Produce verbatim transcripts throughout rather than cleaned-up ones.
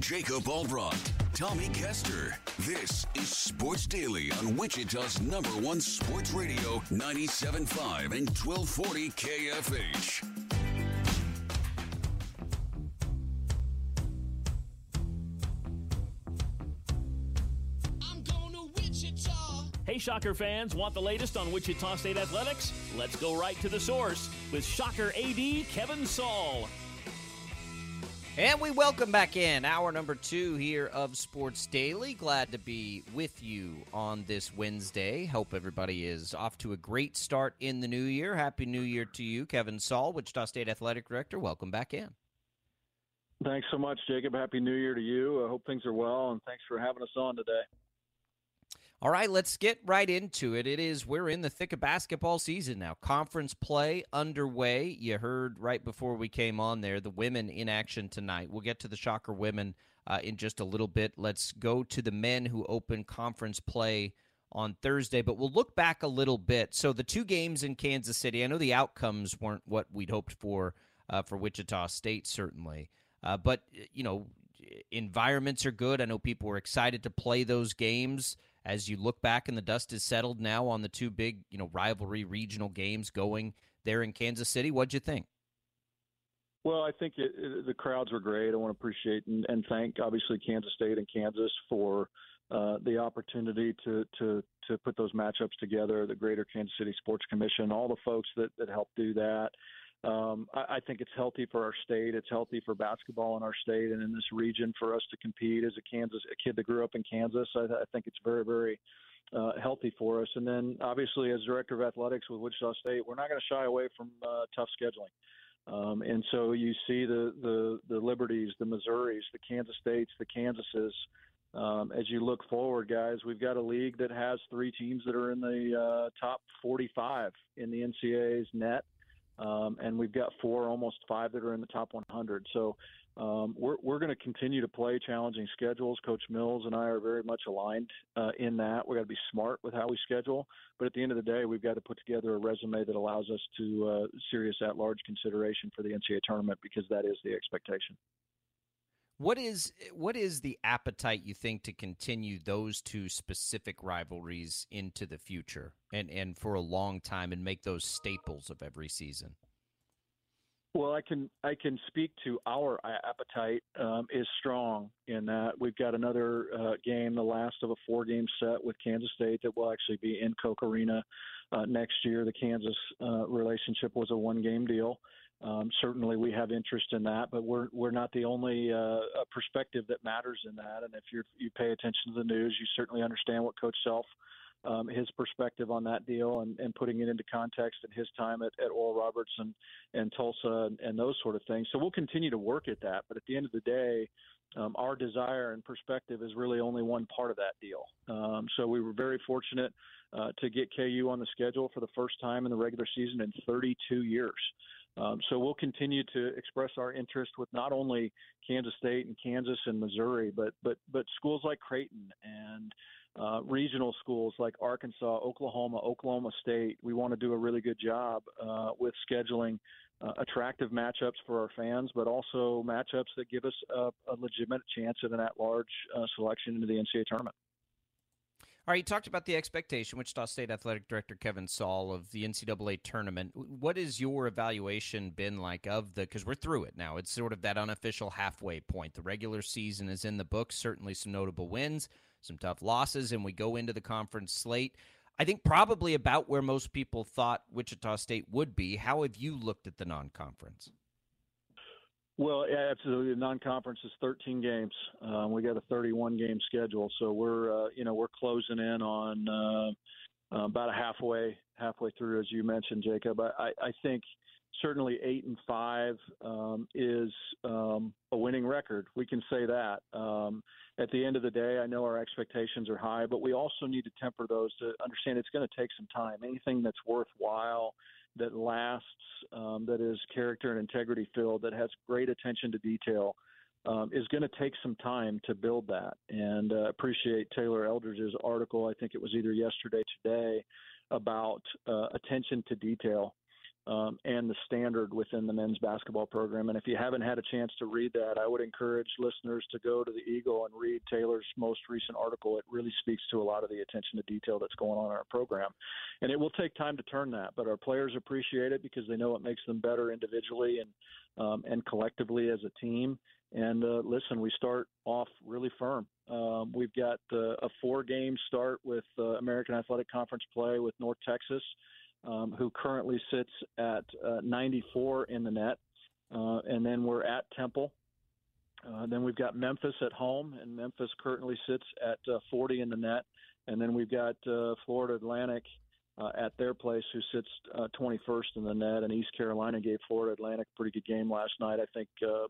Jacob Albrot, Tommy Kester. This is Sports Daily on Wichita's number one sports radio, ninety-seven point five and twelve forty K F H. I'm going to Wichita. Hey, Shocker fans, want the latest on Wichita State athletics? Let's go right to the source with Shocker A D Kevin Saal. And we welcome back in hour number two here of Sports Daily. Glad to be with you on this Wednesday. Hope everybody is off to a great start in the new year. Happy New Year to you, Kevin Saal, Wichita State Athletic Director. Welcome back in. Thanks so much, Jacob. Happy New Year to you. I hope things are well, and thanks for having us on today. All right, let's get right into it. It is, we're in the thick of basketball season now. Conference play underway. You heard right before we came on there, the women in action tonight. We'll get to the Shocker women uh, in just a little bit. Let's go to the men who open conference play on Thursday, but we'll look back a little bit. So the two games in Kansas City, I know the outcomes weren't what we'd hoped for uh, for Wichita State, certainly. Uh, but, you know, environments are good. I know people were excited to play those games. As you look back and the dust is settled now on the two big, you know, rivalry regional games going there in Kansas City, what'd you think? Well, I think it, it, the crowds were great. I want to appreciate and, and thank, obviously, Kansas State and Kansas for uh, the opportunity to to to put those matchups together, the Greater Kansas City Sports Commission, all the folks that, that helped do that. Um, I, I think it's healthy for our state. It's healthy for basketball in our state and in this region for us to compete as a Kansas a kid that grew up in Kansas. I, I think it's very, very uh, healthy for us. And then, obviously, as director of athletics with Wichita State, we're not going to shy away from uh, tough scheduling. Um, and so you see the, the, the Liberties, the Missouris, the Kansas States, the Kansases. Um, as you look forward, guys, we've got a league that has three teams that are in the uh, top forty-five in the N C double A's net. Um, and we've got four, almost five that are in the top one hundred. So um, we're, we're going to continue to play challenging schedules. Coach Mills and I are very much aligned uh, in that. We've got to be smart with how we schedule. But at the end of the day, we've got to put together a resume that allows us to uh, serious at-large consideration for the N C double A tournament, because that is the expectation. What is what is the appetite, you think, to continue those two specific rivalries into the future and, and for a long time and make those staples of every season? Well, I can I can speak to our appetite um, is strong in that we've got another uh, game, the last of a four-game set with Kansas State that will actually be in Coke Arena uh, next year. The Kansas uh, relationship was a one-game deal. Um, certainly we have interest in that, but we're we're not the only uh, perspective that matters in that. And if you you pay attention to the news, you certainly understand what Coach Self, um, his perspective on that deal and, and putting it into context in his time at, at Oral Roberts and, and Tulsa and, and those sort of things. So we'll continue to work at that. But at the end of the day, um, our desire and perspective is really only one part of that deal. Um, so we were very fortunate uh, to get K U on the schedule for the first time in the regular season in thirty-two years. Um, so we'll continue to express our interest with not only Kansas State and Kansas and Missouri, but but but schools like Creighton and uh, regional schools like Arkansas, Oklahoma, Oklahoma State. We want to do a really good job uh, with scheduling uh, attractive matchups for our fans, but also matchups that give us a, a legitimate chance at an at-large uh, selection into the N C double A tournament. All right, you talked about the expectation, Wichita State Athletic Director Kevin Saal, of the N C double A tournament. What has your evaluation been like of the, because we're through it now, it's sort of that unofficial halfway point. The regular season is in the books, certainly some notable wins, some tough losses, and we go into the conference slate, I think probably about where most people thought Wichita State would be. How have you looked at the non-conference? Well, yeah, absolutely. The non-conference is thirteen games. Uh, we got a thirty-one game schedule, so we're uh, you know we're closing in on uh, uh, about a halfway halfway through, as you mentioned, Jacob. I, I think certainly eight and five um, is um, a winning record. We can say that. Um, at the end of the day, I know our expectations are high, but we also need to temper those to understand it's going to take some time. Anything that's worthwhile, that lasts, um, that is character and integrity filled, that has great attention to detail, um, is going to take some time to build that. And uh, appreciate Taylor Eldridge's article, I think it was either yesterday or today, about uh, attention to detail um, and the standard within the men's basketball program. And if you haven't had a chance to read that, I would encourage listeners to go to the Eagle and read Taylor's most recent article. It really speaks to a lot of the attention to detail that's going on in our program. And it will take time to turn that, but our players appreciate it because they know it makes them better individually and um, and collectively as a team. And uh, listen, we start off really firm. Um, we've got uh, a four-game start with uh, American Athletic Conference play with North Texas, Um, who currently sits at uh, ninety-four in the net. Uh, and then we're at Temple. Uh, then we've got Memphis at home, and Memphis currently sits at uh, forty in the net. And then we've got uh, Florida Atlantic uh, at their place, who sits uh, twenty-first in the net. And East Carolina gave Florida Atlantic a pretty good game last night. I think uh,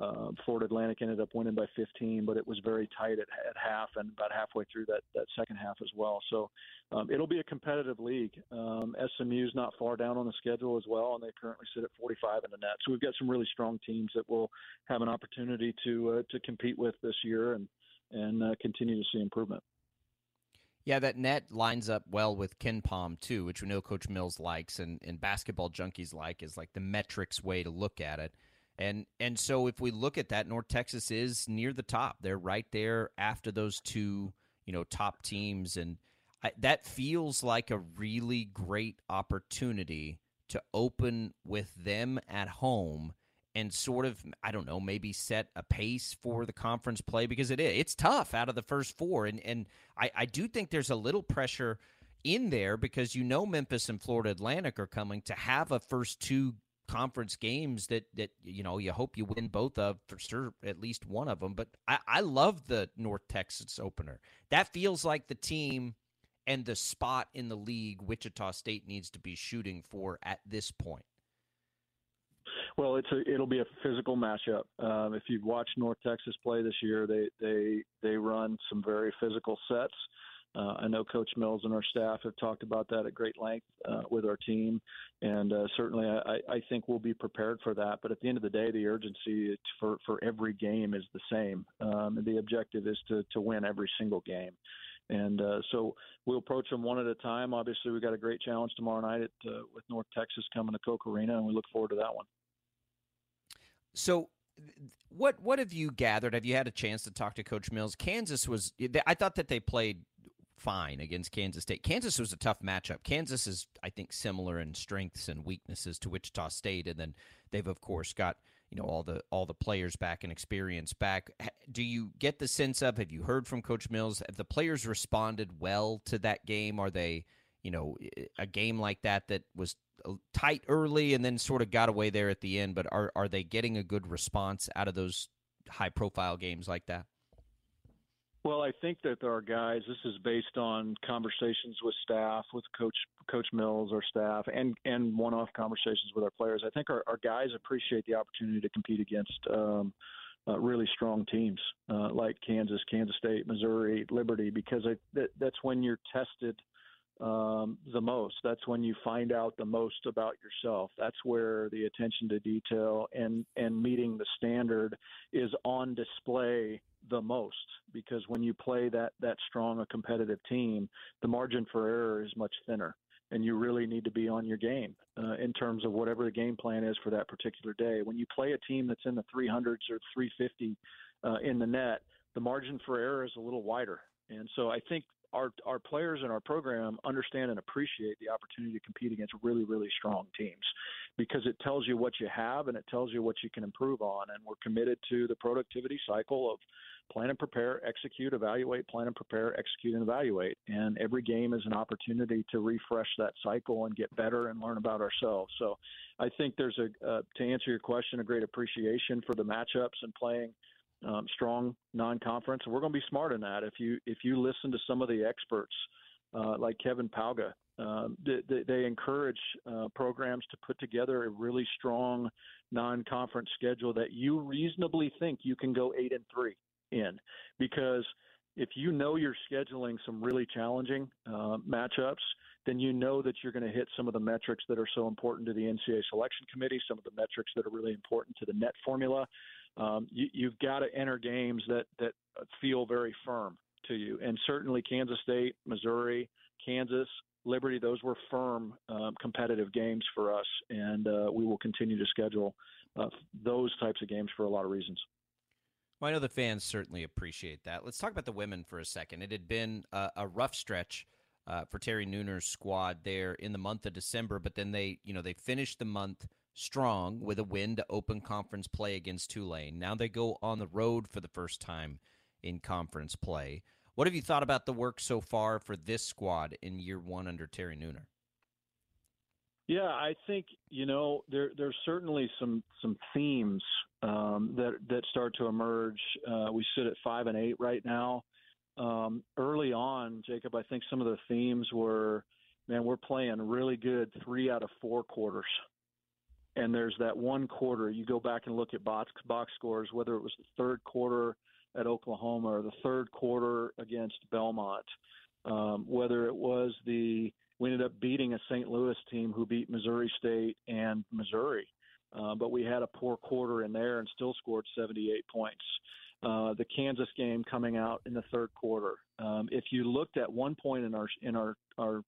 uh, Florida Atlantic ended up winning by fifteen, but it was very tight at, at half and about halfway through that, that second half as well. So Um, it'll be a competitive league. Um, S M U's not far down on the schedule as well, and they currently sit at forty-five in the net. So we've got some really strong teams that will have an opportunity to uh, to compete with this year and and uh, continue to see improvement. Yeah, that net lines up well with Ken Palm too, which we know Coach Mills likes and, and basketball junkies like, is like the metrics way to look at it. And and so if we look at that, North Texas is near the top. They're right there after those two, you know, top teams. And I, that feels like a really great opportunity to open with them at home and sort of, I don't know, maybe set a pace for the conference play, because it is, it's tough out of the first four. And, and I, I do think there's a little pressure in there, because you know Memphis and Florida Atlantic are coming, to have a first two conference games that, that you know, you hope you win both of, for sure, at least one of them. But I, I love the North Texas opener. That feels like the team and the spot in the league Wichita State needs to be shooting for at this point. Well, it's a, it'll be a physical matchup. Um, if you've watched North Texas play this year, they they they run some very physical sets. Uh, I know Coach Mills and our staff have talked about that at great length uh, with our team, and uh, certainly I, I think we'll be prepared for that. But at the end of the day, the urgency for, for every game is the same. Um, and the objective is to to win every single game. And uh, so we'll approach them one at a time. Obviously, we've got a great challenge tomorrow night at, uh, with North Texas coming to Coke Arena, and we look forward to that one. So what what have you gathered? Have you had a chance to talk to Coach Mills? Kansas was – I thought that they played fine against Kansas State. Kansas was a tough matchup. Kansas is, I think, similar in strengths and weaknesses to Wichita State, and then they've, of course, got – you know, all the all the players back and experience back. Do you get the sense of, have you heard from Coach Mills, have the players responded well to that game? Are they, you know, a game like that that was tight early and then sort of got away there at the end, but are, are they getting a good response out of those high-profile games like that? Well, I think that our guys, this is based on conversations with staff, with Coach Coach Mills, our staff, and, and one-off conversations with our players. I think our, our guys appreciate the opportunity to compete against um, uh, really strong teams uh, like Kansas, Kansas State, Missouri, Liberty, because I, that, that's when you're tested um, the most. That's when you find out the most about yourself. That's where the attention to detail and, and meeting the standard is on display the most, because when you play that that strong a competitive team, the margin for error is much thinner, and you really need to be on your game uh, in terms of whatever the game plan is for that particular day. When you play a team that's in the three hundreds or three fifty uh, in the net, the margin for error is a little wider. And so I think our our players in our program understand and appreciate the opportunity to compete against really, really strong teams, because it tells you what you have and it tells you what you can improve on. And we're committed to the productivity cycle of plan and prepare, execute, evaluate, plan and prepare, execute, and evaluate. And every game is an opportunity to refresh that cycle and get better and learn about ourselves. So I think there's a, uh, to answer your question, a great appreciation for the matchups and playing um, strong non-conference. And we're going to be smart in that. If you, if you listen to some of the experts uh, like Kevin Palga, Uh, they, they encourage uh, programs to put together a really strong non-conference schedule that you reasonably think you can go eight and three in, because if you know you're scheduling some really challenging uh, matchups, then you know that you're going to hit some of the metrics that are so important to the N C double A selection committee, some of the metrics that are really important to the net formula. Um, you, you've got to enter games that, that feel very firm to you. And certainly Kansas State, Missouri, Kansas, Liberty, those were firm, um, competitive games for us, and uh, we will continue to schedule uh, those types of games for a lot of reasons. Well, I know the fans certainly appreciate that. Let's talk about the women for a second. It had been a, a rough stretch uh, for Terry Nooner's squad there in the month of December, but then they, you know, they finished the month strong with a win to open conference play against Tulane. Now they go on the road for the first time in conference play. What have you thought about the work so far for this squad in year one under Terry Nooner? Yeah, I think, you know, there, there's certainly some some themes um, that, that start to emerge. Uh, we sit at five and eight right now. Um, early on, Jacob, I think some of the themes were, man, we're playing really good three out of four quarters. And there's that one quarter, you go back and look at box, box scores, whether it was the third quarter at Oklahoma or the third quarter against Belmont, um, whether it was the we ended up beating a Saint Louis team who beat Missouri State and Missouri, uh, but we had a poor quarter in there and still scored seventy-eight points. Uh, the Kansas game coming out in the third quarter. Um, if you looked at one point in our in our our,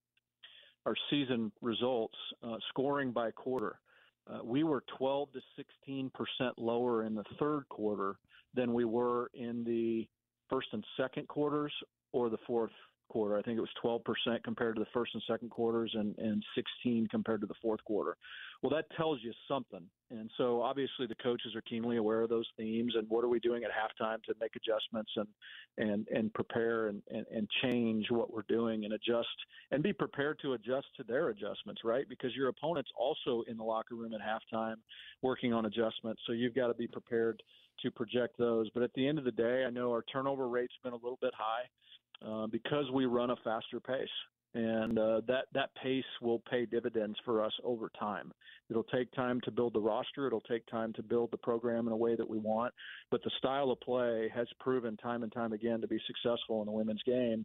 our season results, uh, scoring by quarter, Uh, we were twelve to sixteen percent lower in the third quarter than we were in the first and second quarters or the fourth quarter. I think it was twelve percent compared to the first and second quarters and, and sixteen compared to the fourth quarter. Well, that tells you something. And so obviously the coaches are keenly aware of those themes and what are we doing at halftime to make adjustments and, and, and prepare and, and, and change what we're doing and adjust and be prepared to adjust to their adjustments, right? Because your opponent's also in the locker room at halftime working on adjustments. So you've got to be prepared to project those. But at the end of the day, I know our turnover rate's been a little bit high uh, because we run a faster pace. And uh, that, that pace will pay dividends for us over time. It'll take time to build the roster. It'll take time to build the program in a way that we want. But the style of play has proven time and time again to be successful in the women's game.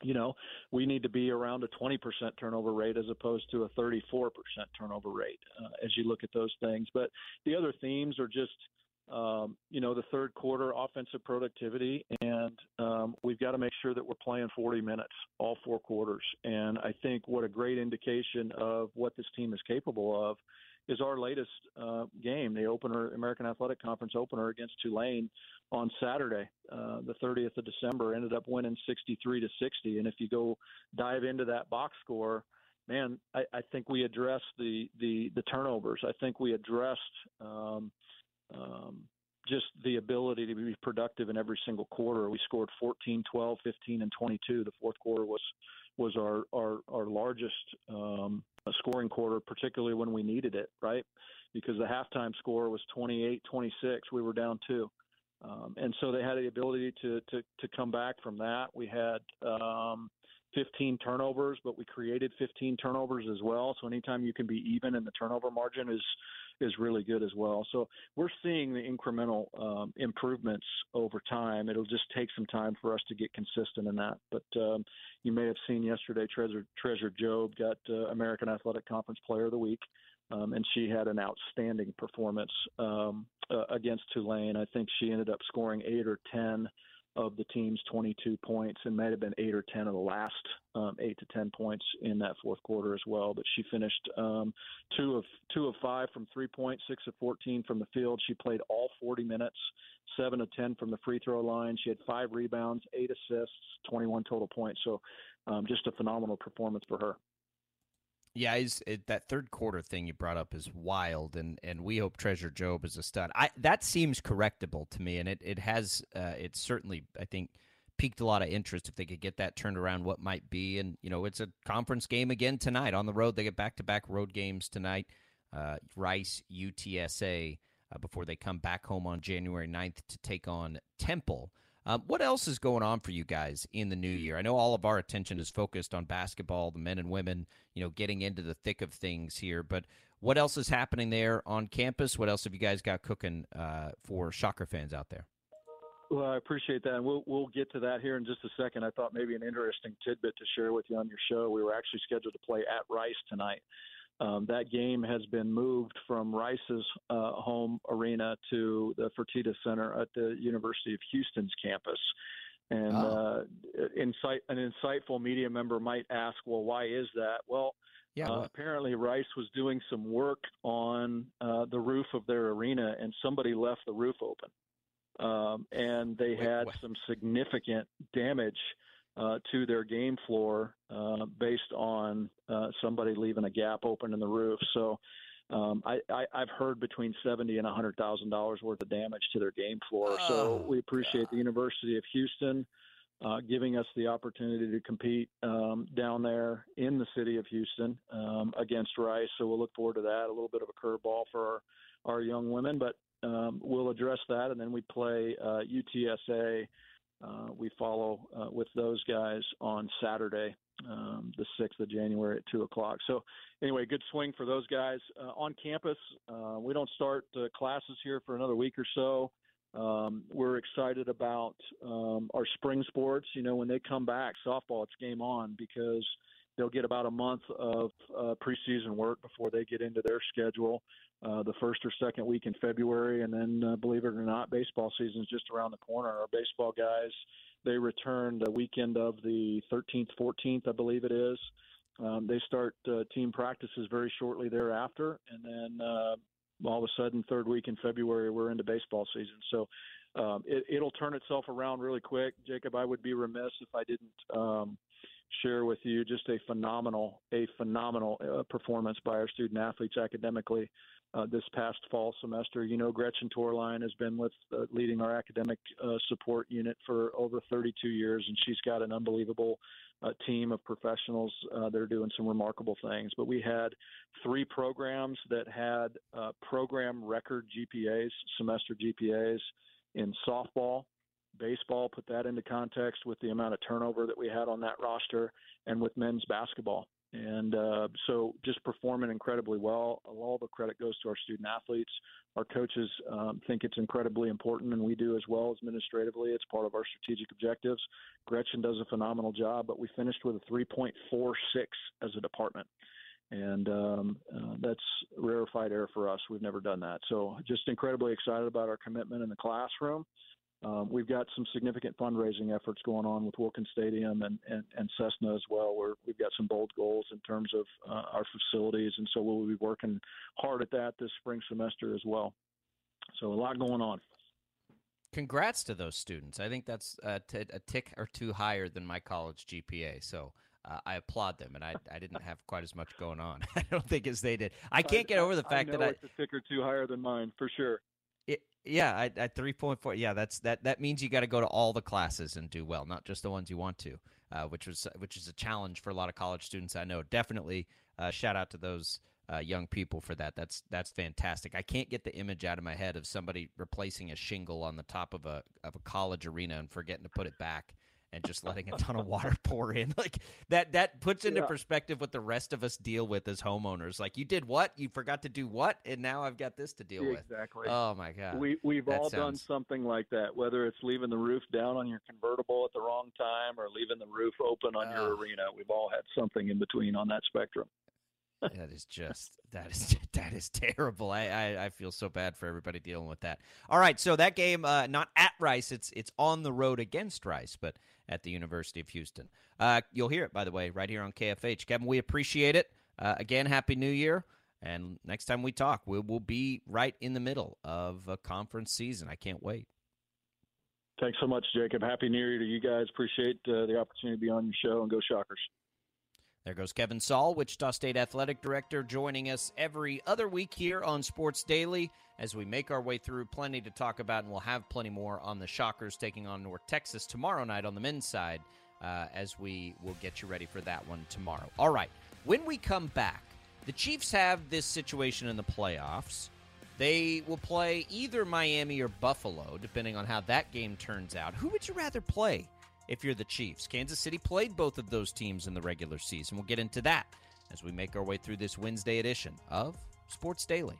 You know, we need to be around a twenty percent turnover rate as opposed to a thirty-four percent turnover rate uh, as you look at those things. But the other themes are just, Um, you know, the third quarter offensive productivity, and um, we've got to make sure that we're playing forty minutes, all four quarters. And I think what a great indication of what this team is capable of is our latest uh, game, the opener, American Athletic Conference opener against Tulane on Saturday, uh, the thirtieth of December, ended up winning sixty-three to sixty. And if you go dive into that box score, man, I, I think we addressed the, the, the turnovers. I think we addressed, um, Um, just the ability to be productive in every single quarter. We scored fourteen, twelve, fifteen, and twenty-two. The fourth quarter was was our our, our largest um, scoring quarter, particularly when we needed it, right? Because the halftime score was twenty-eight twenty-six. We were down two. Um, and so they had the ability to, to, to come back from that. We had um, fifteen turnovers, but we created fifteen turnovers as well. So anytime you can be even in the turnover margin is – is really good as well. So we're seeing the incremental um, improvements over time. It'll just take some time for us to get consistent in that. But um, you may have seen yesterday, Treasure, Treasure Jobe got uh, American Athletic Conference Player of the Week, um, and she had an outstanding performance um, uh, against Tulane. I think she ended up scoring eight or ten of the team's twenty-two points, and might have been eight or ten of the last um, eight to ten points in that fourth quarter as well. But she finished um, two of two of five from three points, six of fourteen from the field. She played all forty minutes, seven of ten from the free throw line. She had five rebounds, eight assists, twenty-one total points. So um, just a phenomenal performance for her. Yeah, he's, it, that third quarter thing you brought up is wild, and, and we hope Treasure Jobe is a stud. I, that seems correctable to me, and it it has uh, it certainly, I think, piqued a lot of interest if they could get that turned around, what might be. And, you know, it's a conference game again tonight on the road. They get back-to-back road games tonight, uh, Rice, U T S A, uh, before they come back home on January ninth to take on Temple. Um, what else is going on for you guys in the new year? I know all of our attention is focused on basketball, the men and women, you know, getting into the thick of things here. But what else is happening there on campus? What else have you guys got cooking uh, for Shocker fans out there? Well, I appreciate that. And we'll, we'll get to that here in just a second. I thought maybe an interesting tidbit to share with you on your show. We were actually scheduled to play at Rice tonight. Um, that game has been moved from Rice's uh, home arena to the Fertitta Center at the University of Houston's campus. And oh. uh, insight, an insightful media member might ask, well, why is that? Well, yeah, uh, apparently Rice was doing some work on uh, the roof of their arena, and somebody left the roof open. Um, and they Wait, had what? some significant damage Uh, to their game floor uh, based on uh, somebody leaving a gap open in the roof. So um, I, I, I've heard between seventy thousand dollars and one hundred thousand dollars worth of damage to their game floor. Oh, so we appreciate God. the University of Houston uh, giving us the opportunity to compete um, down there in the city of Houston um, against Rice. So we'll look forward to that. A little bit of a curveball for our, our young women, but um, we'll address that. And then we play uh, U T S A. Uh, we follow uh, with those guys on Saturday, um, the sixth of January at two o'clock. So anyway, good swing for those guys uh, on campus. Uh, we don't start uh, classes here for another week or so. Um, we're excited about um, our spring sports. You know, when they come back, softball, it's game on, because they'll get about a month of uh, preseason work before they get into their schedule uh, the first or second week in February. And then, uh, believe it or not, baseball season is just around the corner. Our baseball guys, they return the weekend of the thirteenth, fourteenth, I believe it is. Um, they start uh, team practices very shortly thereafter. And then uh, all of a sudden, third week in February, we're into baseball season. So um, it, it'll turn itself around really quick. Jacob, I would be remiss if I didn't um, – share with you just a phenomenal, a phenomenal uh, performance by our student athletes academically uh, this past fall semester. You know, Gretchen Torline has been with uh, leading our academic uh, support unit for over thirty-two years, and she's got an unbelievable uh, team of professionals uh, that are doing some remarkable things. But we had three programs that had uh, program record G P As, semester G P As in softball. Baseball, put that into context with the amount of turnover that we had on that roster, and with men's basketball. And uh, so just performing incredibly well. All the credit goes to our student athletes. Our coaches um, think it's incredibly important, and we do as well administratively. It's part of our strategic objectives. Gretchen does a phenomenal job, but we finished with a three point four six as a department. And um, uh, that's rarefied air for us. We've never done that. So just incredibly excited about our commitment in the classroom. Um, we've got some significant fundraising efforts going on with Wilkins Stadium and, and, and Cessna as well, where we've got some bold goals in terms of uh, our facilities. And so we'll be working hard at that this spring semester as well. So a lot going on. Congrats to those students. I think that's a, t- a tick or two higher than my college G P A. So uh, I applaud them, and I, I didn't have quite as much going on, I don't think, as they did. I can't get over the fact I that I – it's a tick or two higher than mine, for sure. It, yeah, at three point four. Yeah, that's that. That means you got to go to all the classes and do well, not just the ones you want to, uh, which was which is a challenge for a lot of college students. I know. Definitely, uh, shout out to those uh, young people for that. That's that's fantastic. I can't get the image out of my head of somebody replacing a shingle on the top of a of a college arena and forgetting to put it back, and just letting a ton of water pour in. Like that that puts into yeah. perspective what the rest of us deal with as homeowners. Like, you did what? You forgot to do what? And now I've got this to deal exactly. with. Exactly. Oh, my God. We, we've that all sounds... done something like that, whether it's leaving the roof down on your convertible at the wrong time or leaving the roof open on uh, your arena. We've all had something in between on that spectrum. That is just that is that is terrible. I, I I feel so bad for everybody dealing with that. All right, so that game uh, not at Rice, it's it's on the road against Rice, but at the University of Houston. Uh, you'll hear it, by the way, right here on K F H. Kevin, we appreciate it. Uh, again, Happy New Year. And next time we talk, we will be right in the middle of a conference season. I can't wait. Thanks so much, Jacob. Happy New Year to you guys. Appreciate uh, the opportunity to be on your show, and go Shockers. There goes Kevin Saal, Wichita State Athletic Director, joining us every other week here on Sports Daily as we make our way through plenty to talk about, and we'll have plenty more on the Shockers taking on North Texas tomorrow night on the men's side uh, as we will get you ready for that one tomorrow. All right, when we come back, the Chiefs have this situation in the playoffs. They will play either Miami or Buffalo, depending on how that game turns out. Who would you rather play? If you're the Chiefs, Kansas City played both of those teams in the regular season. We'll get into that as we make our way through this Wednesday edition of Sports Daily.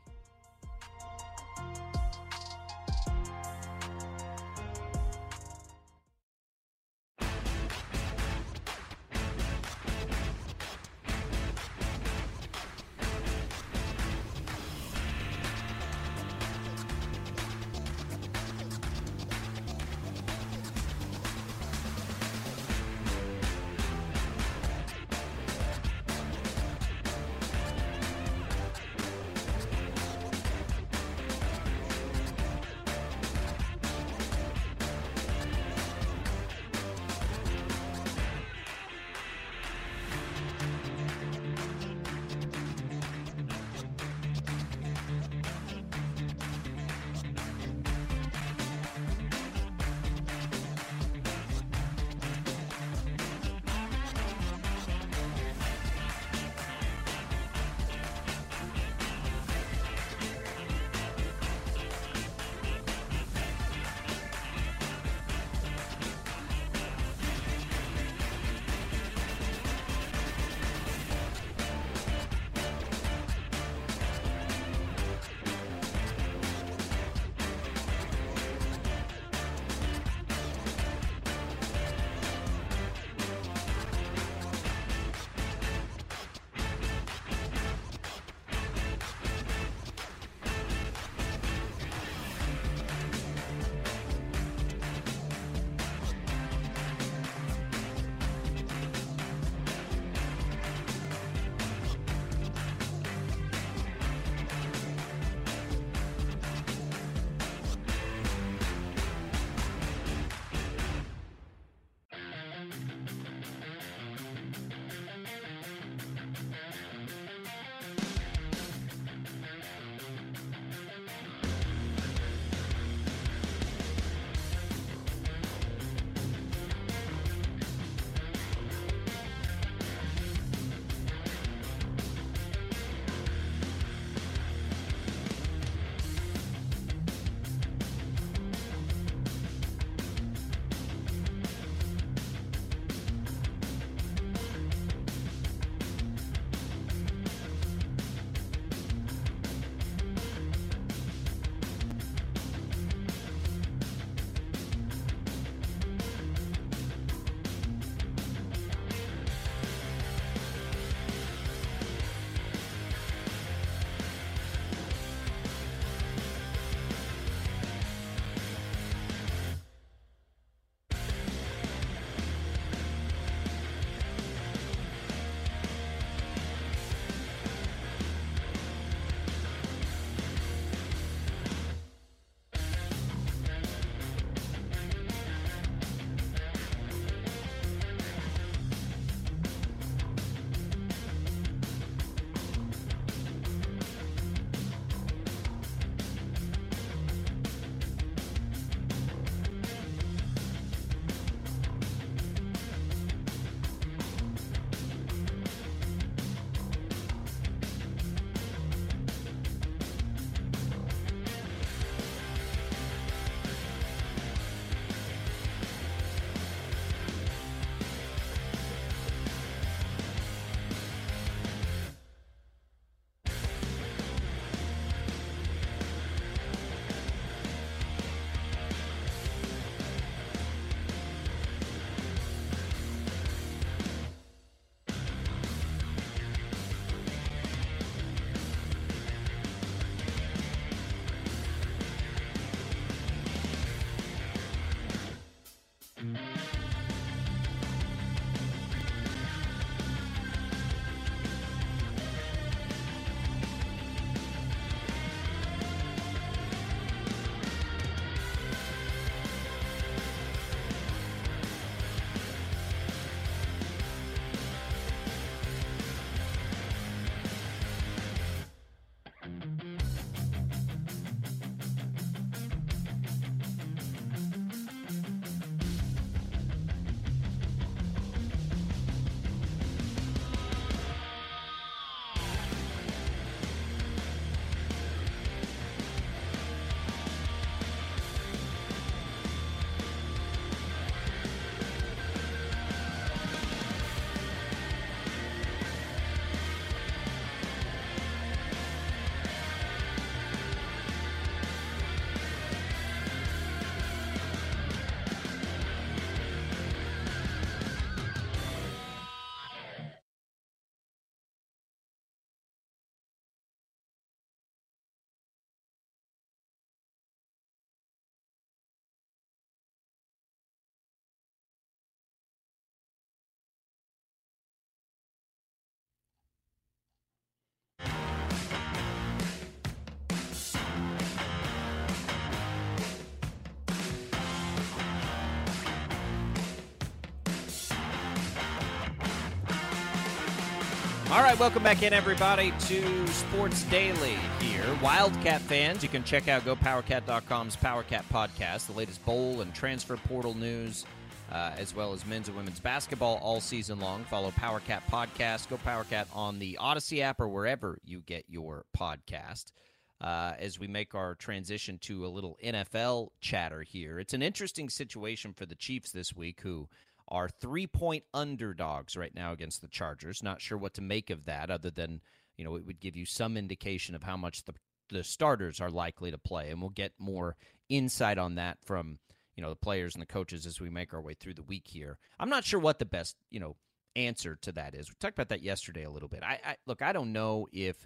All right, welcome back in, everybody, to Sports Daily here. Wildcat fans, you can check out go powercat dot com's Powercat podcast, the latest bowl and transfer portal news, uh, as well as men's and women's basketball all season long. Follow Powercat podcast, Go Powercat on the Odyssey app or wherever you get your podcast. Uh, as we make our transition to a little N F L chatter here, it's an interesting situation for the Chiefs this week, who are three-point underdogs right now against the Chargers. Not sure what to make of that, other than, you know, it would give you some indication of how much the, the starters are likely to play, and we'll get more insight on that from, you know, the players and the coaches as we make our way through the week here. I'm not sure what the best, you know, answer to that is. We talked about that yesterday a little bit. I, I look, I don't know if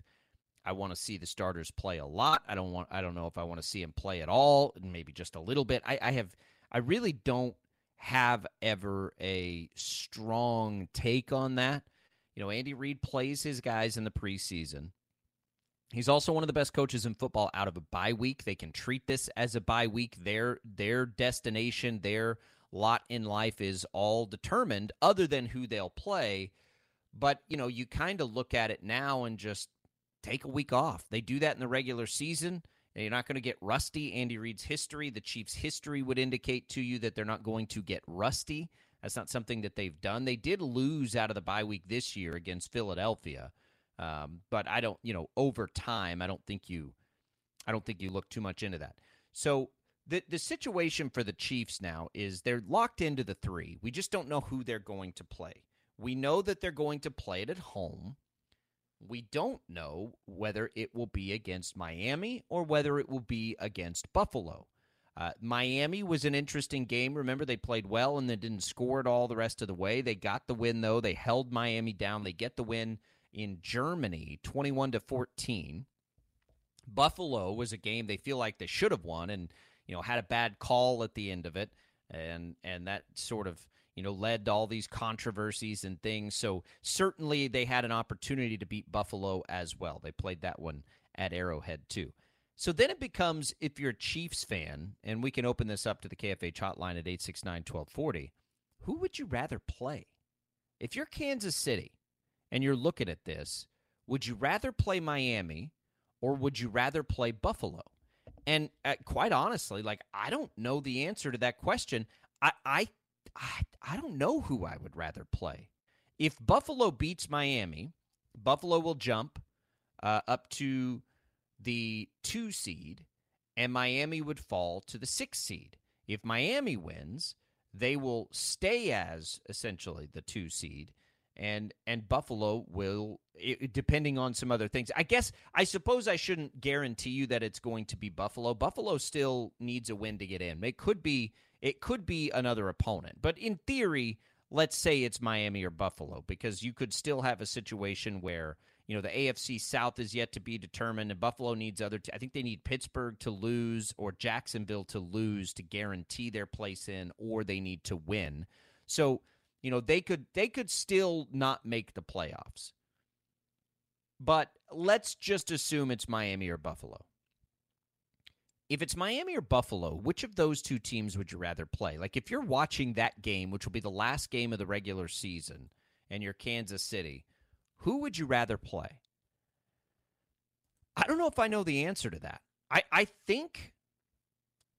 I want to see the starters play a lot. I don't want. I don't know if I want to see them play at all, and maybe just a little bit. I, I have. I really don't have ever a strong take on that. You know, Andy Reid plays his guys in the preseason. He's also one of the best coaches in football out of a bye week. They can treat this as a bye week. Their their destination, their lot in life is all determined other than who they'll play. But, you know, you kind of look at it now and just take a week off. They do that in the regular season. You're not going to get rusty. Andy Reid's history, the Chiefs' history, would indicate to you that they're not going to get rusty. That's not something that they've done. They did lose out of the bye week this year against Philadelphia, um, but I don't, you know, over time, I don't think you, I don't think you look too much into that. So the the situation for the Chiefs now is they're locked into the three. We just don't know who they're going to play. We know that they're going to play it at home. We don't know whether it will be against Miami or whether it will be against Buffalo. Uh, Miami was an interesting game. Remember, they played well and they didn't score at all the rest of the way. They got the win, though. They held Miami down. They get the win in Germany, twenty-one to fourteen. Buffalo was a game they feel like they should have won and, you know, had a bad call at the end of it. And, and that sort of, you know, led to all these controversies and things. So certainly they had an opportunity to beat Buffalo as well. They played that one at Arrowhead too. So then it becomes, if you're a Chiefs fan, and we can open this up to the K F H hotline at eight six nine, one two four zero, who would you rather play? If you're Kansas City and you're looking at this, would you rather play Miami or would you rather play Buffalo? And uh, quite honestly, like, I don't know the answer to that question. I, I I, I don't know who I would rather play. If Buffalo beats Miami, Buffalo will jump uh, up to the two seed, and Miami would fall to the six seed. If Miami wins, they will stay as essentially the two seed, and and Buffalo will, it, depending on some other things. I guess, I suppose I shouldn't guarantee you that it's going to be Buffalo. Buffalo still needs a win to get in. It could be It could be another opponent. But in theory, let's say it's Miami or Buffalo, because you could still have a situation where, you know, the A F C South is yet to be determined, and Buffalo needs other t- – I think they need Pittsburgh to lose or Jacksonville to lose to guarantee their place in, or they need to win. So, you know, they could they could still not make the playoffs. But let's just assume it's Miami or Buffalo. If it's Miami or Buffalo, which of those two teams would you rather play? Like, if you're watching that game, which will be the last game of the regular season, and you're Kansas City, who would you rather play? I don't know if I know the answer to that. I, I think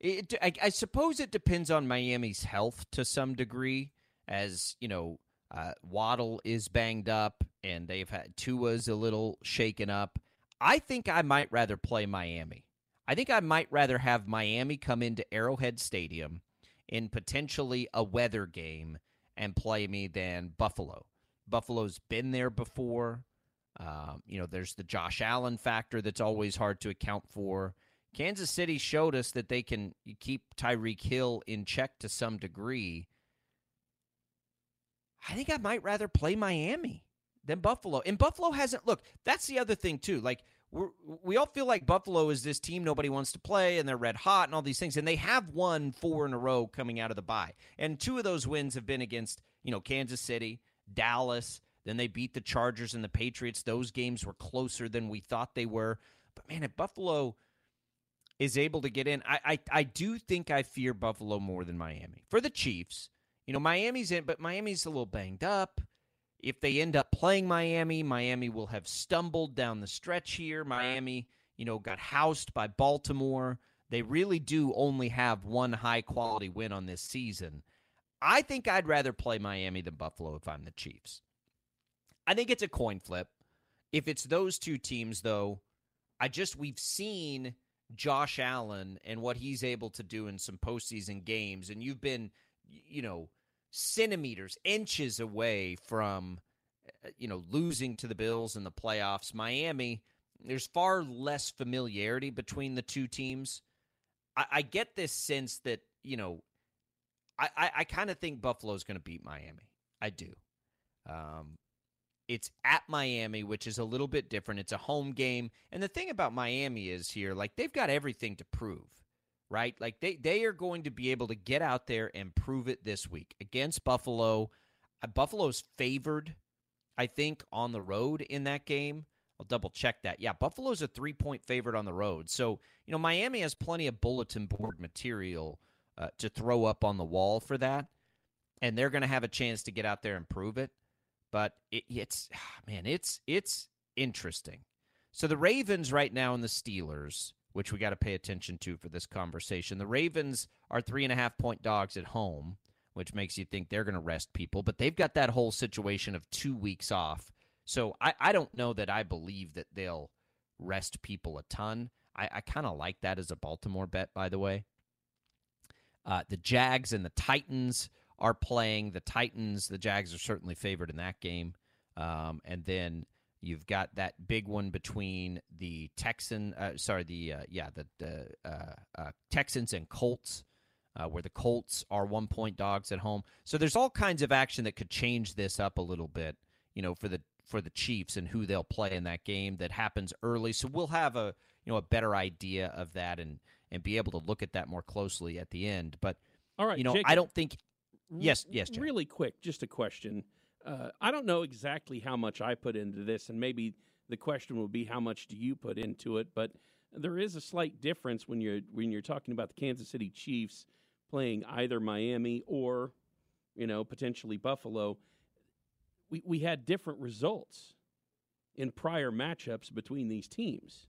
it, I, I suppose it depends on Miami's health to some degree, as, you know, uh, Waddle is banged up, and they've had Tua's a little shaken up. I think I might rather play Miami. I think I might rather have Miami come into Arrowhead Stadium in potentially a weather game and play me than Buffalo. Buffalo's been there before. Um, you know, there's the Josh Allen factor that's always hard to account for. Kansas City showed us that they can keep Tyreek Hill in check to some degree. I think I might rather play Miami than Buffalo. And Buffalo hasn't, look, that's the other thing too. Like, We're, we all feel like Buffalo is this team nobody wants to play, and they're red hot and all these things, and they have won four in a row coming out of the bye. And two of those wins have been against, you know, Kansas City, Dallas, then they beat the Chargers and the Patriots. Those games were closer than we thought they were. But, man, if Buffalo is able to get in, I I, I do think I fear Buffalo more than Miami. For the Chiefs, you know, Miami's in, but Miami's a little banged up. If they end up playing Miami, Miami will have stumbled down the stretch here. Miami, you know, got housed by Baltimore. They really do only have one high-quality win on this season. I think I'd rather play Miami than Buffalo if I'm the Chiefs. I think it's a coin flip. If it's those two teams, though, I just we've seen Josh Allen and what he's able to do in some postseason games, and you've been, you know, centimeters, inches away from, you know, losing to the Bills in the playoffs. Miami, there's far less familiarity between the two teams. I, I get this sense that, you know, I, I, I kind of think Buffalo's going to beat Miami. I do. Um, it's at Miami, which is a little bit different. It's a home game. And the thing about Miami is here, like, they've got everything to prove, right? Like, they, they are going to be able to get out there and prove it this week against Buffalo. Uh, Buffalo's favored, I think, on the road in that game. I'll double-check that. Yeah, Buffalo's a three-point favorite on the road. So, you know, Miami has plenty of bulletin board material uh, to throw up on the wall for that, and they're going to have a chance to get out there and prove it. But it, it's, man, it's it's interesting. So the Ravens right now and the Steelers, which we got to pay attention to for this conversation. The Ravens are three and a half point dogs at home, which makes you think they're going to rest people. But they've got that whole situation of two weeks off. So I, I don't know that I believe that they'll rest people a ton. I, I kind of like that as a Baltimore bet, by the way. Uh, the Jags and the Titans are playing. The Titans, the Jags are certainly favored in that game. Um, and then you've got that big one between the Texan, uh, sorry, the uh, yeah, the, the uh, uh, Texans and Colts, uh, where the Colts are one-point dogs at home. So there's all kinds of action that could change this up a little bit, you know, for the for the Chiefs and who they'll play in that game that happens early. So we'll have a you know a better idea of that and and be able to look at that more closely at the end. But all right, you know, Jacob. I don't think. Yes, yes, Jack. Really quick, just a question. Uh, I don't know exactly how much I put into this, and maybe the question will be how much do you put into it, but there is a slight difference when you're when you're talking about the Kansas City Chiefs playing either Miami or, you know, potentially Buffalo. We we had different results in prior matchups between these teams.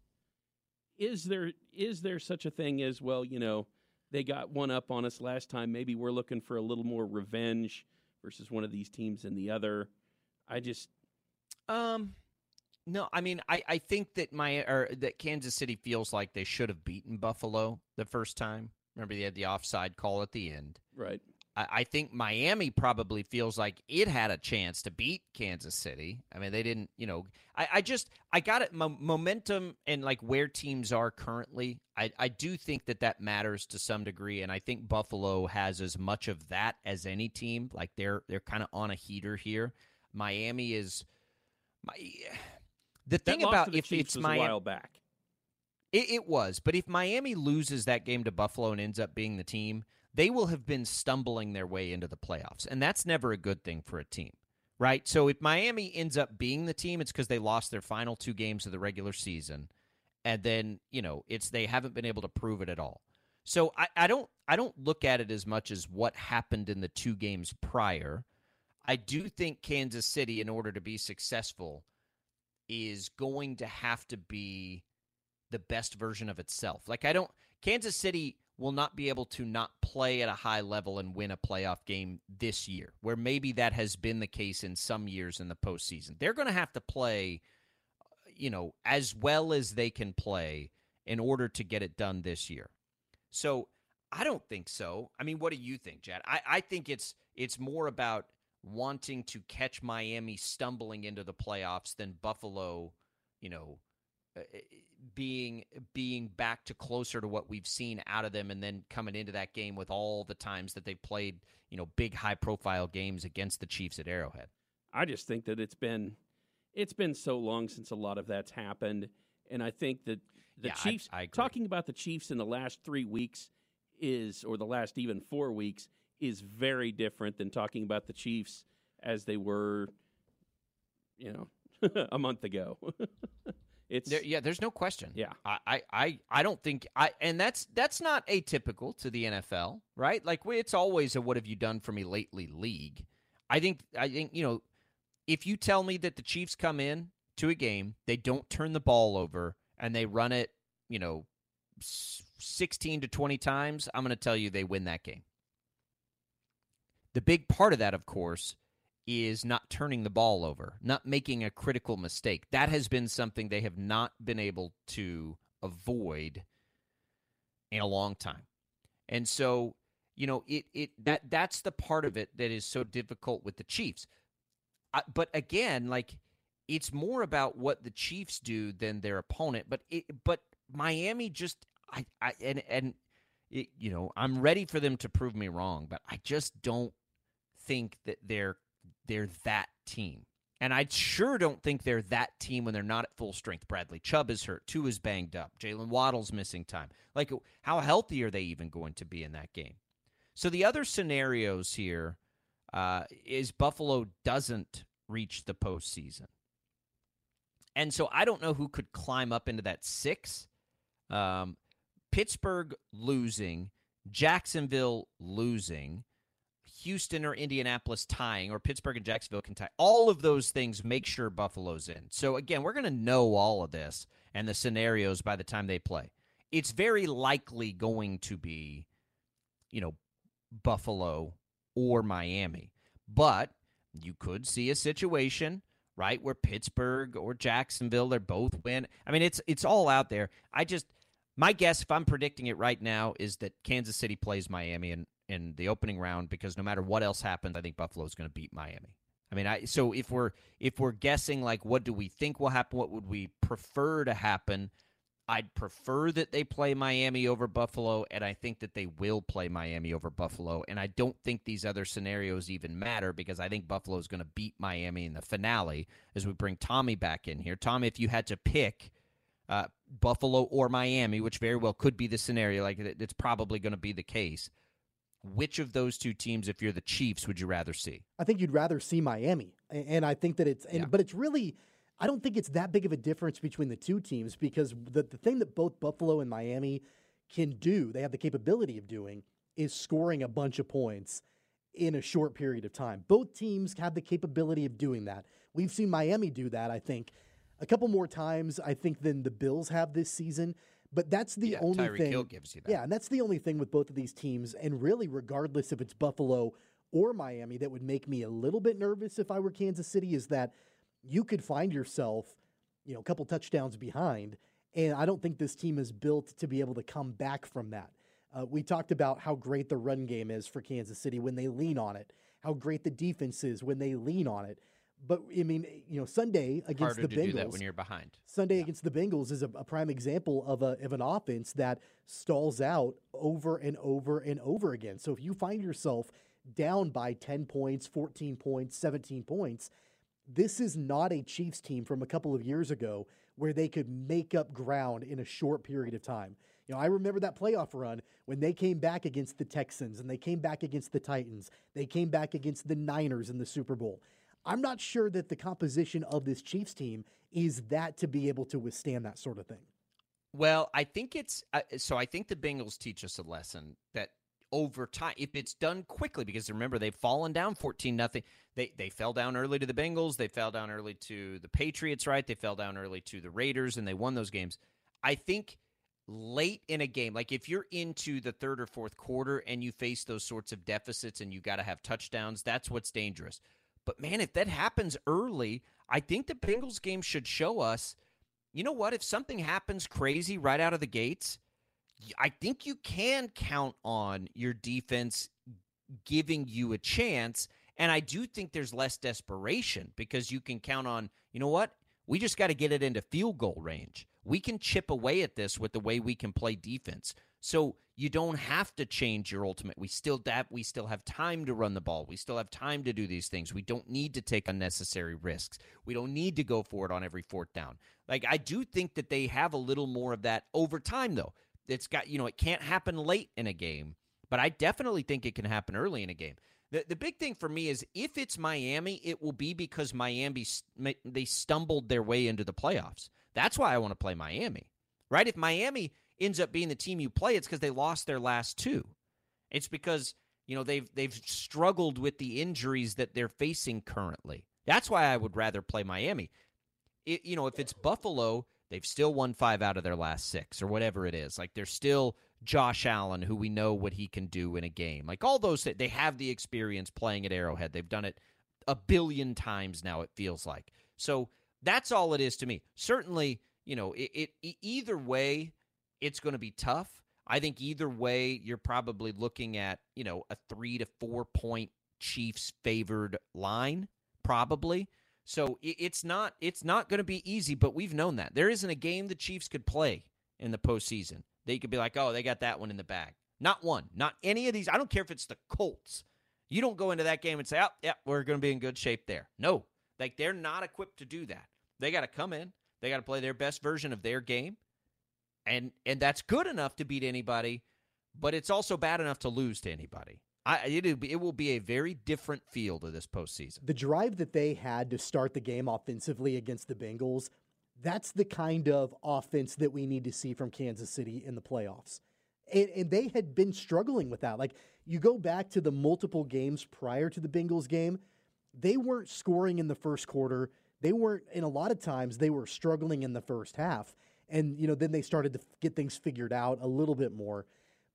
Is there is there such a thing as, well, you know, they got one up on us last time. Maybe we're looking for a little more revenge versus one of these teams than the other. I just, um, no. I mean, I, I think that my or that Kansas City feels like they should have beaten Buffalo the first time. Remember, they had the offside call at the end, right? I, I think Miami probably feels like it had a chance to beat Kansas City. I mean, they didn't. You know, I, I just I got it. Mo- momentum and like where teams are currently. I, I do think that that matters to some degree, and I think Buffalo has as much of that as any team. Like, they're they're kind of on a heater here. Miami is my the thing that about if it's Miami. A while back. It, it was, but if Miami loses that game to Buffalo and ends up being the team, they will have been stumbling their way into the playoffs, and that's never a good thing for a team, right? So if Miami ends up being the team, it's because they lost their final two games of the regular season. And then, you know, it's they haven't been able to prove it at all. So I, I don't I don't look at it as much as what happened in the two games prior. I do think Kansas City, in order to be successful, is going to have to be the best version of itself. Like, I don't Kansas City will not be able to not play at a high level and win a playoff game this year, where maybe that has been the case in some years in the postseason. They're going to have to play, you know, as well as they can play in order to get it done this year. So I don't think so. I mean, what do you think, Chad? I, I think it's it's more about wanting to catch Miami stumbling into the playoffs than Buffalo, you know, being being back to closer to what we've seen out of them and then coming into that game with all the times that they played, you know, big high-profile games against the Chiefs at Arrowhead. I just think that it's been – It's been so long since a lot of that's happened, and I think that the yeah, Chiefs, I, I talking about the Chiefs in the last three weeks is, or the last even four weeks, is very different than talking about the Chiefs as they were, you know, a month ago. It's there, yeah, there's no question. Yeah, I, I, I don't think I, and that's that's not atypical to the N F L, right? Like, it's always a "what have you done for me lately" league. I think I think you know. if you tell me that the Chiefs come in to a game, they don't turn the ball over, and they run it, you know, sixteen to twenty times, I'm going to tell you they win that game. The big part of that, of course, is not turning the ball over, not making a critical mistake. That has been something they have not been able to avoid in a long time. And so, you know, it it that that's the part of it that is so difficult with the Chiefs. I, but again, like, it's more about what the Chiefs do than their opponent. But it, but Miami just, I, I and and it, you know, I'm ready for them to prove me wrong, but I just don't think that they're they're that team. And I sure don't think they're that team when they're not at full strength. Bradley Chubb is hurt. Tua is banged up. Jalen Waddle's missing time. Like, how healthy are they even going to be in that game? So the other scenarios here uh, is Buffalo doesn't reach the postseason. And so I don't know who could climb up into that six. Um, Pittsburgh losing, Jacksonville losing, Houston or Indianapolis tying, or Pittsburgh and Jacksonville can tie. All of those things make sure Buffalo's in. So, again, we're going to know all of this and the scenarios by the time they play. It's very likely going to be, you know, Buffalo or Miami. But you could see a situation, right, where Pittsburgh or Jacksonville, they're both win. I mean, it's it's all out there. I just, my guess, if I'm predicting it right now, is that Kansas City plays Miami and in the opening round, because no matter what else happens, I think Buffalo is going to beat Miami. I mean, I so if we're if we're guessing, like, what do we think will happen, what would we prefer to happen, I'd prefer that they play Miami over Buffalo, and I think that they will play Miami over Buffalo, and I don't think these other scenarios even matter, because I think Buffalo is going to beat Miami in the finale as we bring Tommy back in here. Tommy, if you had to pick uh, Buffalo or Miami, which very well could be the scenario, like, it's probably going to be the case, which of those two teams, if you're the Chiefs, would you rather see? I think you'd rather see Miami. And I think that it's, and, yeah. but it's really, I don't think it's that big of a difference between the two teams, because the, the thing that both Buffalo and Miami can do, they have the capability of doing, is scoring a bunch of points in a short period of time. Both teams have the capability of doing that. We've seen Miami do that, I think, a couple more times, I think, than the Bills have this season. But that's the yeah, only Tyreek thing. Hill gives you that. Yeah, and that's the only thing with both of these teams, and really, regardless if it's Buffalo or Miami, that would make me a little bit nervous if I were Kansas City, is that you could find yourself, you know, a couple touchdowns behind, and I don't think this team is built to be able to come back from that. Uh, we talked about how great the run game is for Kansas City when they lean on it, how great the defense is when they lean on it. But, I mean, you know, Sunday against Harder the Bengals. To do that when you're behind. Sunday yeah. against the Bengals is a, a prime example of a of an offense that stalls out over and over and over again. So if you find yourself down by ten points, fourteen points, seventeen points, this is not a Chiefs team from a couple of years ago where they could make up ground in a short period of time. You know, I remember that playoff run when they came back against the Texans, and they came back against the Titans. They came back against the Niners in the Super Bowl. I'm not sure that the composition of this Chiefs team is that to be able to withstand that sort of thing. Well, I think it's uh, – so I think the Bengals teach us a lesson that over time – if it's done quickly, because remember, they've fallen down fourteen nothing. They they fell down early to the Bengals. They fell down early to the Patriots, right? They fell down early to the Raiders, and they won those games. I think late in a game, like if you're into the third or fourth quarter and you face those sorts of deficits and you got to have touchdowns, that's what's dangerous. But, man, if that happens early, I think the Bengals game should show us, you know what, if something happens crazy right out of the gates, I think you can count on your defense giving you a chance. And I do think there's less desperation because you can count on, you know what, we just got to get it into field goal range. We can chip away at this with the way we can play defense. So you don't have to change your ultimate. We still have, we still have time to run the ball. We still have time to do these things. We don't need to take unnecessary risks. We don't need to go for it on every fourth down. Like, I do think that they have a little more of that over time, though. It's got, you know, it can't happen late in a game, but I definitely think it can happen early in a game. The the big thing for me is if it's Miami, it will be because Miami, they stumbled their way into the playoffs. That's why I want to play Miami, right? If Miami ends up being the team you play, it's because they lost their last two. It's because, you know, they've they've struggled with the injuries that they're facing currently. That's why I would rather play Miami. It, you know, if it's Buffalo, they've still won five out of their last six or whatever it is. Like, they're still Josh Allen, who we know what he can do in a game. Like, all those, they have the experience playing at Arrowhead. They've done it a billion times now, it feels like. So that's all it is to me. Certainly, you know, it, it either way, it's going to be tough. I think either way, you're probably looking at, you know, a three to four point Chiefs favored line, probably. So it's not it's not going to be easy, but we've known that. There isn't a game the Chiefs could play in the postseason that you could be like, oh, they got that one in the bag. Not one. Not any of these. I don't care if it's the Colts. You don't go into that game and say, oh, yeah, we're going to be in good shape there. No. Like, they're not equipped to do that. They got to come in. They got to play their best version of their game. And and that's good enough to beat anybody, but it's also bad enough to lose to anybody. I, it, it will be a very different feel to this postseason. The drive that they had to start the game offensively against the Bengals, that's the kind of offense that we need to see from Kansas City in the playoffs. And, and they had been struggling with that. Like, you go back to the multiple games prior to the Bengals game, they weren't scoring in the first quarter. They weren't, in a lot of times, they were struggling in the first half. And, you know, then they started to get things figured out a little bit more.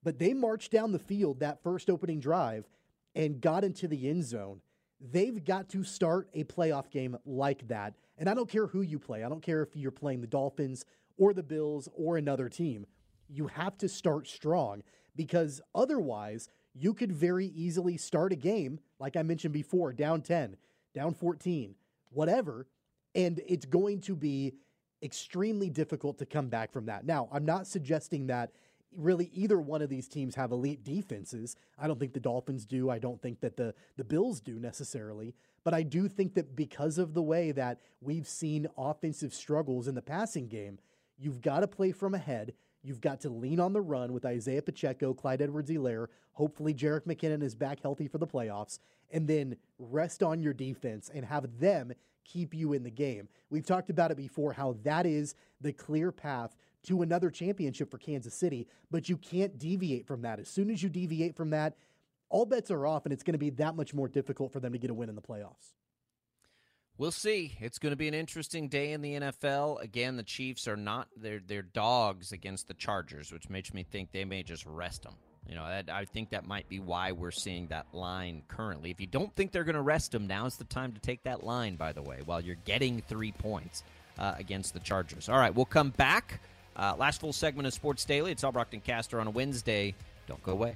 But they marched down the field that first opening drive and got into the end zone. They've got to start a playoff game like that. And I don't care who you play. I don't care if you're playing the Dolphins or the Bills or another team. You have to start strong, because otherwise you could very easily start a game, like I mentioned before, down ten, down fourteen, whatever. And it's going to be extremely difficult to come back from that. Now, I'm not suggesting that really either one of these teams have elite defenses. I don't think the Dolphins do. I don't think that the, the Bills do necessarily. But I do think that because of the way that we've seen offensive struggles in the passing game, you've got to play from ahead. You've got to lean on the run with Isaiah Pacheco, Clyde Edwards-Helaire. Hopefully Jerick McKinnon is back healthy for the playoffs. And then rest on your defense and have them keep you in the game. We've talked about it before, how that is the clear path to another championship for Kansas City, but you can't deviate from that. As soon as you deviate from that, all bets are off, and it's going to be that much more difficult for them to get a win in the playoffs. We'll see. It's going to be an interesting day in the N F L. Again, the Chiefs are not they're, they're dogs against the Chargers, which makes me think they may just rest them. You know, that, I think that might be why we're seeing that line currently. If you don't think they're going to rest them, now's the time to take that line, by the way, while you're getting three points uh, against the Chargers. All right, we'll come back. Uh, last full segment of Sports Daily. It's Albrecht and Castor on a Wednesday. Don't go away.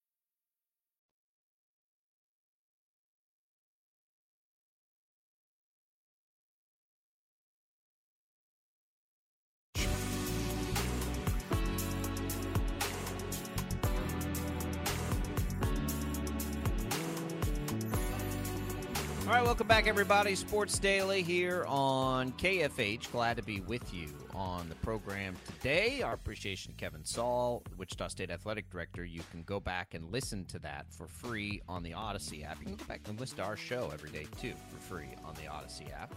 All right, welcome back, everybody. Sports Daily here on K F H. Glad to be with you on the program today. Our appreciation to Kevin Saal, Wichita State Athletic Director. You can go back and listen to that for free on the Odyssey app. You can go back and listen to our show every day, too, for free on the Odyssey app.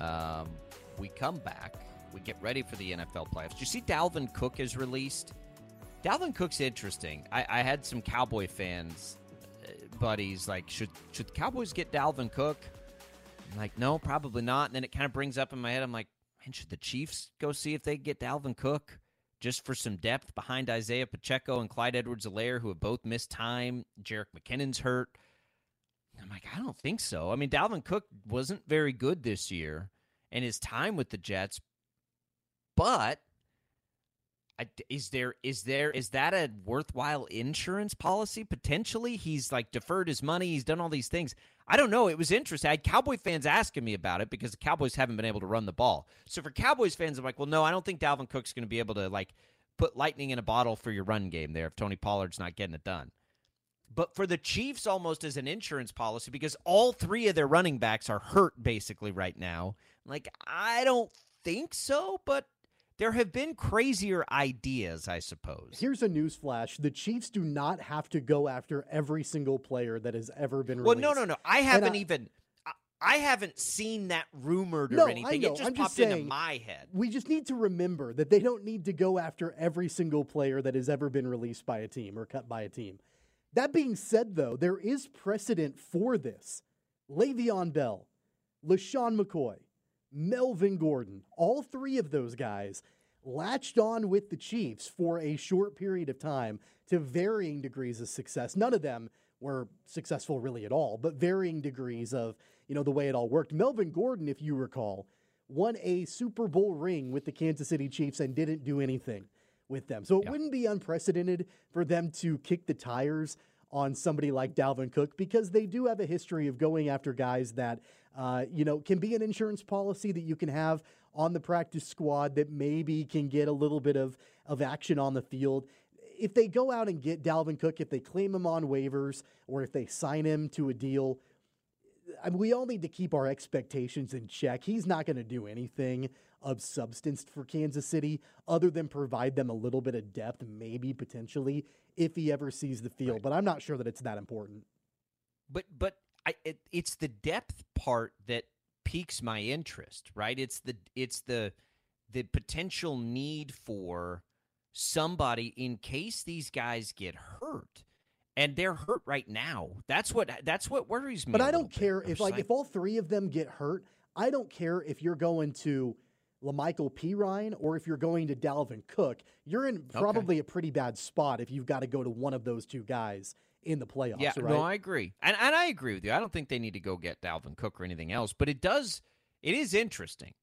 Um, we come back. We get ready for the N F L playoffs. Did you see Dalvin Cook is released? Dalvin Cook's interesting. I, I had some Cowboy fans... buddies like should should the Cowboys get Dalvin Cook? I'm like, no, probably not. And then it kind of brings up in my head, I'm like, man, should the Chiefs go see if they get Dalvin Cook just for some depth behind Isaiah Pacheco and Clyde Edwards-Helaire, who have both missed time? Jerick McKinnon's hurt. I'm like, I don't think so. I mean, Dalvin Cook wasn't very good this year and his time with the Jets, but Is there is there is that a worthwhile insurance policy? Potentially, he's like deferred his money. He's done all these things. I don't know. It was interesting. I had Cowboy fans asking me about it because the Cowboys haven't been able to run the ball. So for Cowboys fans, I'm like, well, no, I don't think Dalvin Cook's going to be able to like put lightning in a bottle for your run game there if Tony Pollard's not getting it done. But for the Chiefs, almost as an insurance policy, because all three of their running backs are hurt basically right now. Like, I don't think so, but. There have been crazier ideas, I suppose. Here's a newsflash. The Chiefs do not have to go after every single player that has ever been released. Well, no, no, no. I haven't I, even I haven't seen that rumored no, or anything. I know. It just I'm popped just saying, into my head. We just need to remember that they don't need to go after every single player that has ever been released by a team or cut by a team. That being said, though, there is precedent for this. Le'Veon Bell, LaShawn McCoy, Melvin Gordon, all three of those guys latched on with the Chiefs for a short period of time to varying degrees of success. None of them were successful really at all, but varying degrees of, you know, the way it all worked. Melvin Gordon, if you recall, won a Super Bowl ring with the Kansas City Chiefs and didn't do anything with them. So it yeah. wouldn't be unprecedented for them to kick the tires on somebody like Dalvin Cook, because they do have a history of going after guys that, uh, you know, can be an insurance policy that you can have on the practice squad that maybe can get a little bit of, of action on the field. If they go out and get Dalvin Cook, if they claim him on waivers or if they sign him to a deal, I mean, we all need to keep our expectations in check. He's not going to do anything of substance for Kansas City other than provide them a little bit of depth, maybe potentially, if he ever sees the field. Right. But I'm not sure that it's that important. But but I, it, it's the depth part that piques my interest, right? It's the it's the the potential need for somebody in case these guys get hurt. And they're hurt right now. That's what that's what worries me. But I don't care if like if all three of them get hurt. I don't care if you're going to LaMichael Pirine or if you're going to Dalvin Cook. You're in probably okay. a pretty bad spot if you've got to go to one of those two guys in the playoffs, yeah, right? No, I agree. And and I agree with you. I don't think they need to go get Dalvin Cook or anything else, but it does it is interesting,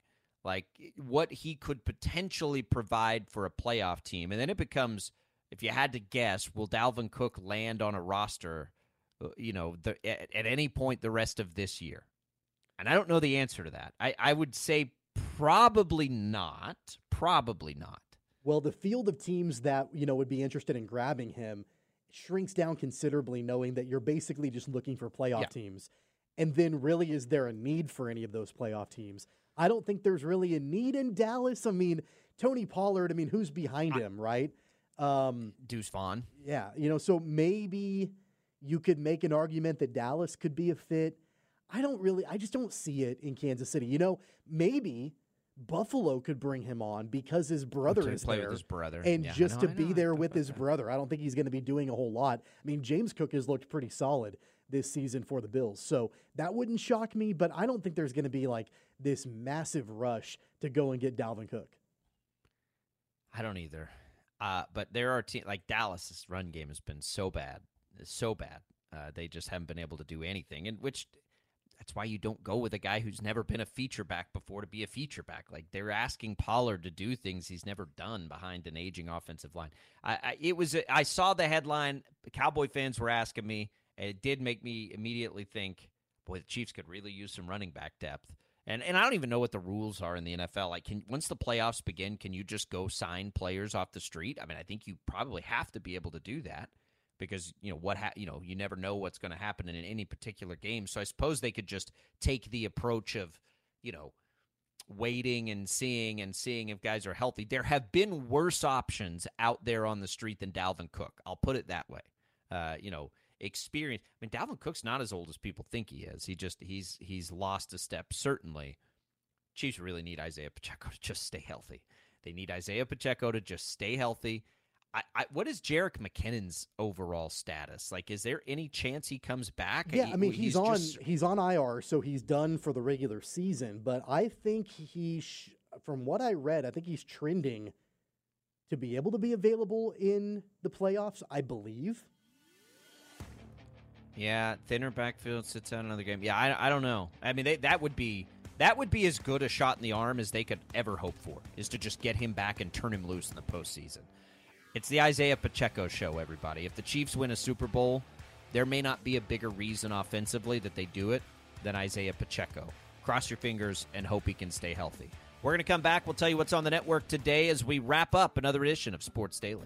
like what he could potentially provide for a playoff team. And then it becomes, if you had to guess, will Dalvin Cook land on a roster, you know, the, at, at any point the rest of this year? And I don't know the answer to that. I, I would say probably not. Probably not. Well, the field of teams that, you know, would be interested in grabbing him shrinks down considerably, knowing that you're basically just looking for playoff yeah. teams. And then really, is there a need for any of those playoff teams? I don't think there's really a need in Dallas. I mean, Tony Pollard, I mean, who's behind I, him, right? Um, Deuce Vaughn. Yeah, you know, so maybe you could make an argument that Dallas could be a fit. I don't really, I just don't see it in Kansas City. You know, maybe Buffalo could bring him on because his brother is play there. With his brother. And yeah, just know, to be know, there with his that. brother. I don't think he's going to be doing a whole lot. I mean, James Cook has looked pretty solid this season for the Bills. So that wouldn't shock me, but I don't think there's going to be like this massive rush to go and get Dalvin Cook. I don't either. Uh, but there are teams, like Dallas's run game has been so bad, so bad. Uh, they just haven't been able to do anything, and which... That's why you don't go with a guy who's never been a feature back before to be a feature back. Like, they're asking Pollard to do things he's never done behind an aging offensive line. I, I it was I saw the headline. The Cowboy fans were asking me, and it did make me immediately think, boy, the Chiefs could really use some running back depth. And and I don't even know what the rules are in the N F L. Like, can, once the playoffs begin, can you just go sign players off the street? I mean, I think you probably have to be able to do that. Because you know what, ha- you know, you never know what's going to happen in any particular game. So I suppose they could just take the approach of, you know, waiting and seeing and seeing if guys are healthy. There have been worse options out there on the street than Dalvin Cook. I'll put it that way. Uh, you know, experience. I mean, Dalvin Cook's not as old as people think he is. He just he's he's lost a step. Certainly, Chiefs really need Isaiah Pacheco to just stay healthy. They need Isaiah Pacheco to just stay healthy. I, I, what is Jerick McKinnon's overall status? Like, is there any chance he comes back? Yeah, he, I mean, he's, he's on just... he's on I R, so he's done for the regular season. But I think he, sh- from what I read, I think he's trending to be able to be available in the playoffs, I believe. Yeah, thinner backfield, sits out another game. Yeah, I, I don't know. I mean, they, that would be... That would be as good a shot in the arm as they could ever hope for, is to just get him back and turn him loose in the postseason. It's the Isaiah Pacheco show, everybody. If the Chiefs win a Super Bowl, there may not be a bigger reason offensively that they do it than Isaiah Pacheco. Cross your fingers and hope he can stay healthy. We're going to come back. We'll tell you what's on the network today as we wrap up another edition of Sports Daily.